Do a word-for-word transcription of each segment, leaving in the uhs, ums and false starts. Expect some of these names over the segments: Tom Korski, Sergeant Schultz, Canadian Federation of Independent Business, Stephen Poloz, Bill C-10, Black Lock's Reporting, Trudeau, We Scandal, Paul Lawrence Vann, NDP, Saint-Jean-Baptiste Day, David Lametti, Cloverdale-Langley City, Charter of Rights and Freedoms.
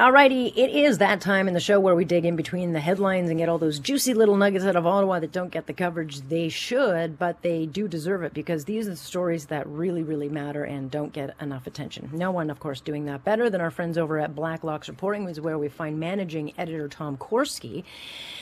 Alrighty, it is that time in the show where we dig in between the headlines and get all those juicy little nuggets out of Ottawa that don't get the coverage they should, but they do deserve it because these are the stories that really, really matter and don't get enough attention. No one, of course, doing that better than our friends over at Black Lock's Reporting, which is where we find managing editor Tom Korski.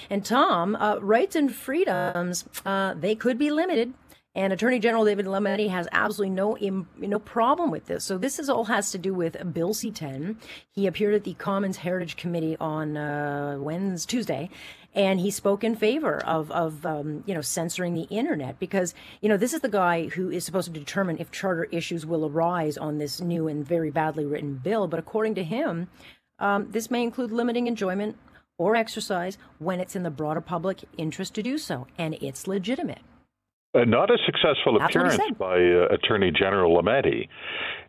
And Tom, uh, rights and freedoms, uh, they could be limited. And Attorney General David Lametti has absolutely no im- no problem with this. So this is all has to do with Bill C ten. He appeared at the Commons Heritage Committee on uh, Wednesday, Tuesday, and he spoke in favor of, of um, you know, censoring the internet because, you know, this is the guy who is supposed to determine if charter issues will arise on this new and very badly written bill. But according to him, um, this may include limiting enjoyment or exercise when it's in the broader public interest to do so, and it's legitimate. Uh, not a successful appearance by uh, Attorney General Lametti.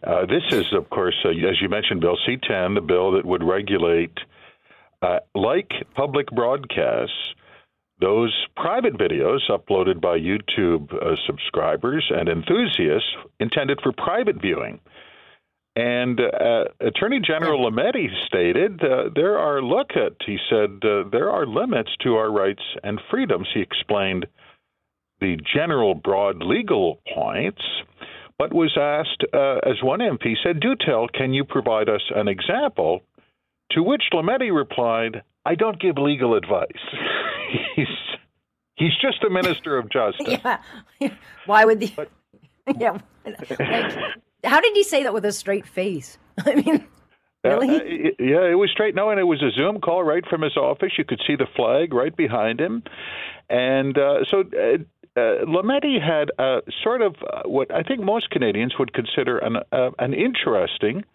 Uh, this is, of course, uh, as you mentioned, Bill C ten, the bill that would regulate, uh, like public broadcasts, those private videos uploaded by YouTube uh, subscribers and enthusiasts intended for private viewing. And uh, Attorney General yeah. Lametti stated uh, there are, look at, he said, uh, there are limits to our rights and freedoms, he explained the general broad legal points, but was asked, uh, as one M P said, do tell, can you provide us an example? To which Lametti replied, I don't give legal advice. he's he's just a minister of justice. Yeah. Why would the... But, yeah. Like, how did he say that with a straight face? I mean... Really? Uh, uh, it, yeah, it was straight. No, and it was a Zoom call right from his office. You could see the flag right behind him. And uh, so uh, uh, Lametti had uh, sort of uh, what I think most Canadians would consider an, uh, an interesting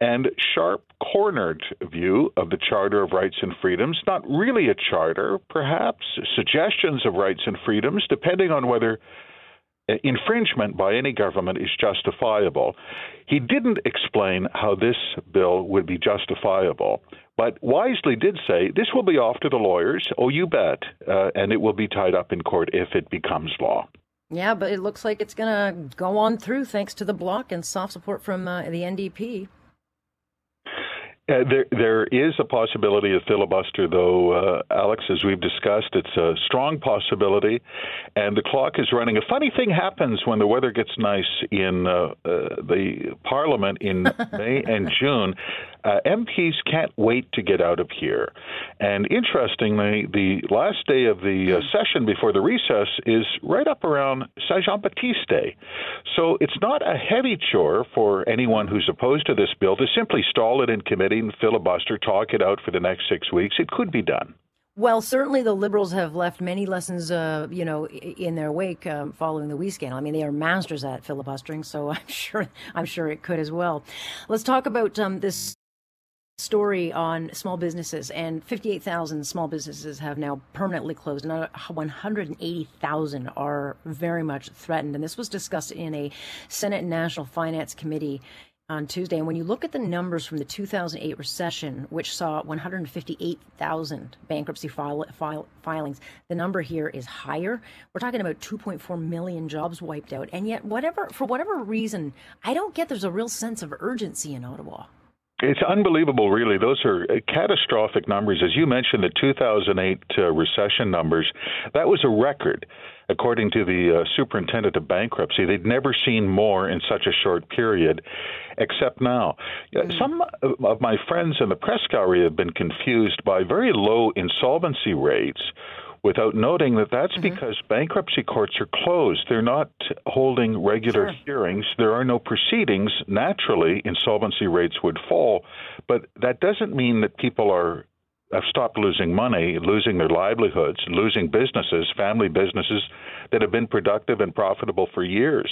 and sharp-cornered view of the Charter of Rights and Freedoms. Not really a charter, perhaps suggestions of rights and freedoms, depending on whether infringement by any government is justifiable. He didn't explain how this bill would be justifiable, but wisely did say, this will be off to the lawyers, oh, you bet, uh, and it will be tied up in court if it becomes law. Yeah, but it looks like it's going to go on through thanks to the block and soft support from uh, the N D P. Uh, there, there is a possibility of filibuster, though, uh, Alex, as we've discussed. It's a strong possibility, and the clock is running. A funny thing happens when the weather gets nice in uh, uh, the Parliament in May and June. Uh, M Ps can't wait to get out of here. And interestingly, the last day of the uh, session before the recess is right up around Saint-Jean-Baptiste Day. So it's not a heavy chore for anyone who's opposed to this bill to simply stall it in committee and filibuster, talk it out for the next six weeks. It could be done. Well, certainly the Liberals have left many lessons, uh, you know, in their wake um, following the We Scandal. I mean, they are masters at filibustering, so I'm sure I'm sure it could as well. Let's talk about um, this story on small businesses, and fifty-eight thousand small businesses have now permanently closed. Another one hundred eighty thousand are very much threatened, and this was discussed in a Senate National Finance Committee on Tuesday. And when you look at the numbers from the two thousand eight recession, which saw one hundred fifty-eight thousand bankruptcy file, file, filings, the number here is higher. We're talking about two point four million jobs wiped out, and yet, whatever for whatever reason, I don't get there's a real sense of urgency in Ottawa. It's unbelievable, really. Those are catastrophic numbers. As you mentioned, the two thousand eight uh, recession numbers, that was a record. According to the uh, superintendent of bankruptcy, they'd never seen more in such a short period, except now. Mm-hmm. Some of my friends in the press gallery have been confused by very low insolvency rates without noting that that's mm-hmm. because bankruptcy courts are closed. They're not holding regular sure. hearings. There are no proceedings. Naturally, insolvency rates would fall. But that doesn't mean that people are have stopped losing money, losing their livelihoods, losing businesses, family businesses that have been productive and profitable for years.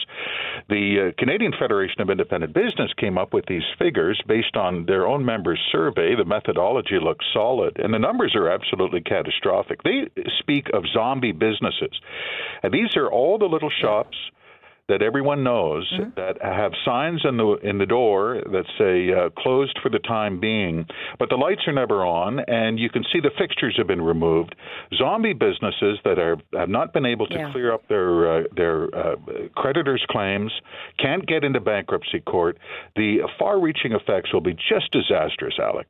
The uh, Canadian Federation of Independent Business came up with these figures based on their own members' survey. The methodology looks solid, and the numbers are absolutely catastrophic. They speak of zombie businesses, and these are all the little shops that everyone knows mm-hmm. that have signs in the in the door that say uh, closed for the time being, but the lights are never on, and you can see the fixtures have been removed. Zombie businesses that are have not been able to yeah. clear up their uh, their uh, creditors' claims, can't get into bankruptcy court. The far-reaching effects will be just disastrous, Alex.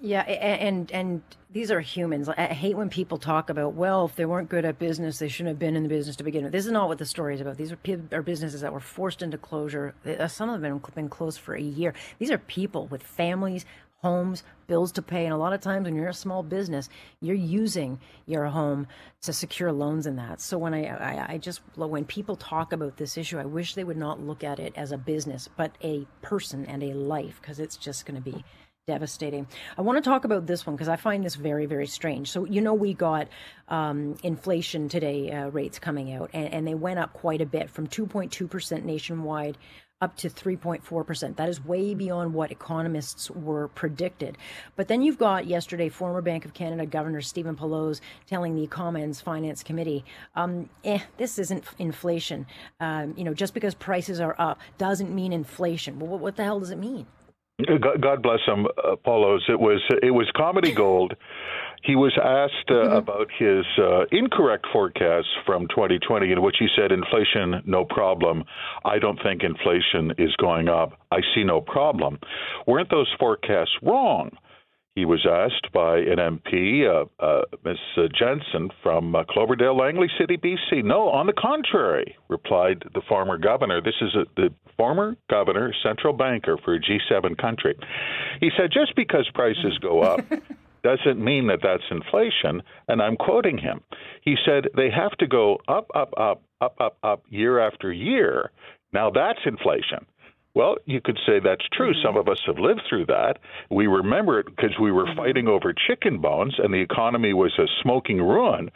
Yeah, and and these are humans. I hate when people talk about, well, if they weren't good at business, they shouldn't have been in the business to begin with. This is not what the story is about. These are, are businesses that were forced into closure. Some of them have been closed for a year. These are people with families, homes, bills to pay. And a lot of times when you're a small business, you're using your home to secure loans in that. So when I, I, I just, when people talk about this issue, I wish they would not look at it as a business, but a person and a life, because it's just going to be devastating. I want to talk about this one because I find this very, very strange. So, you know, we got um, inflation today uh, rates coming out, and, and they went up quite a bit from two point two percent nationwide up to three point four percent. That is way beyond what economists were predicted. But then you've got yesterday, former Bank of Canada Governor Stephen Poloz telling the Commons Finance Committee, um, eh, this isn't inflation. Um, you know, just because prices are up doesn't mean inflation. Well, what the hell does it mean? God bless him, uh, Poloz. It was it was comedy gold. He was asked uh, mm-hmm. about his uh, incorrect forecasts from twenty twenty, in which he said, inflation, no problem. I don't think inflation is going up. I see no problem. Weren't those forecasts wrong? He was asked by an M P, uh, uh, Miz Jensen, from uh, Cloverdale-Langley City, B C No, on the contrary, replied the former governor. This is a, the former governor, central banker for a G seven country. He said, just because prices go up doesn't mean that that's inflation, and I'm quoting him. He said, they have to go up, up, up, up, up, up, year after year. Now that's inflation. Well, you could say that's true. Mm-hmm. Some of us have lived through that. We remember it because we were mm-hmm. fighting over chicken bones, and the economy was a smoking ruin.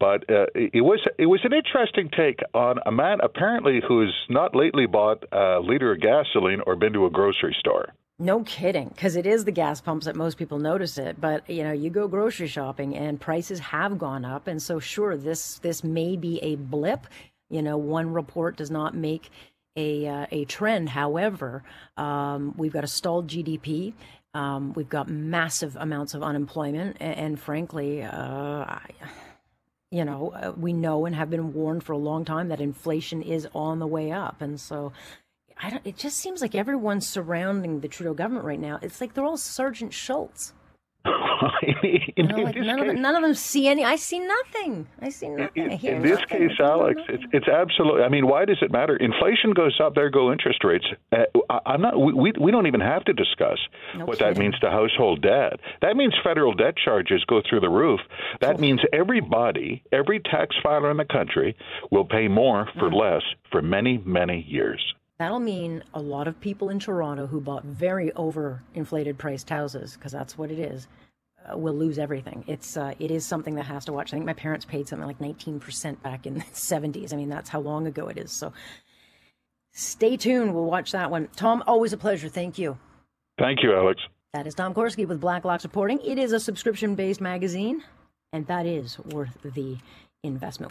But uh, it was it was an interesting take on a man apparently who's not lately bought a liter of gasoline or been to a grocery store. No kidding, because it is the gas pumps that most people notice it. But, you know, you go grocery shopping and prices have gone up. And so, sure, this this may be a blip. You know, one report does not make a uh, a trend. However, um, we've got a stalled G D P. Um, we've got massive amounts of unemployment. And, and frankly, uh, I, you know, we know and have been warned for a long time that inflation is on the way up. And so I don't, it just seems like everyone surrounding the Trudeau government right now, it's like they're all Sergeant Schultz. You know, like none, case, of, none of them see any. I see nothing. I see nothing. I hear in this nothing. case, Alex, it's it's absolutely. I mean, why does it matter? Inflation goes up. There go interest rates. Uh, I, I'm not. We we don't even have to discuss no what kidding. that means to household debt. That means federal debt charges go through the roof. That oh. means everybody, every tax filer in the country, will pay more for mm. less for many, many years. That'll mean a lot of people in Toronto who bought very overinflated priced houses, because that's what it is, uh, will lose everything. It's uh, it is something that has to watch. I think my parents paid something like nineteen percent back in the seventies. I mean, that's how long ago it is. So stay tuned. We'll watch that one. Tom, always a pleasure. Thank you. Thank you, Alex. That is Tom Korski with Black Lock's Reporting. It is a subscription-based magazine, and that is worth the investment.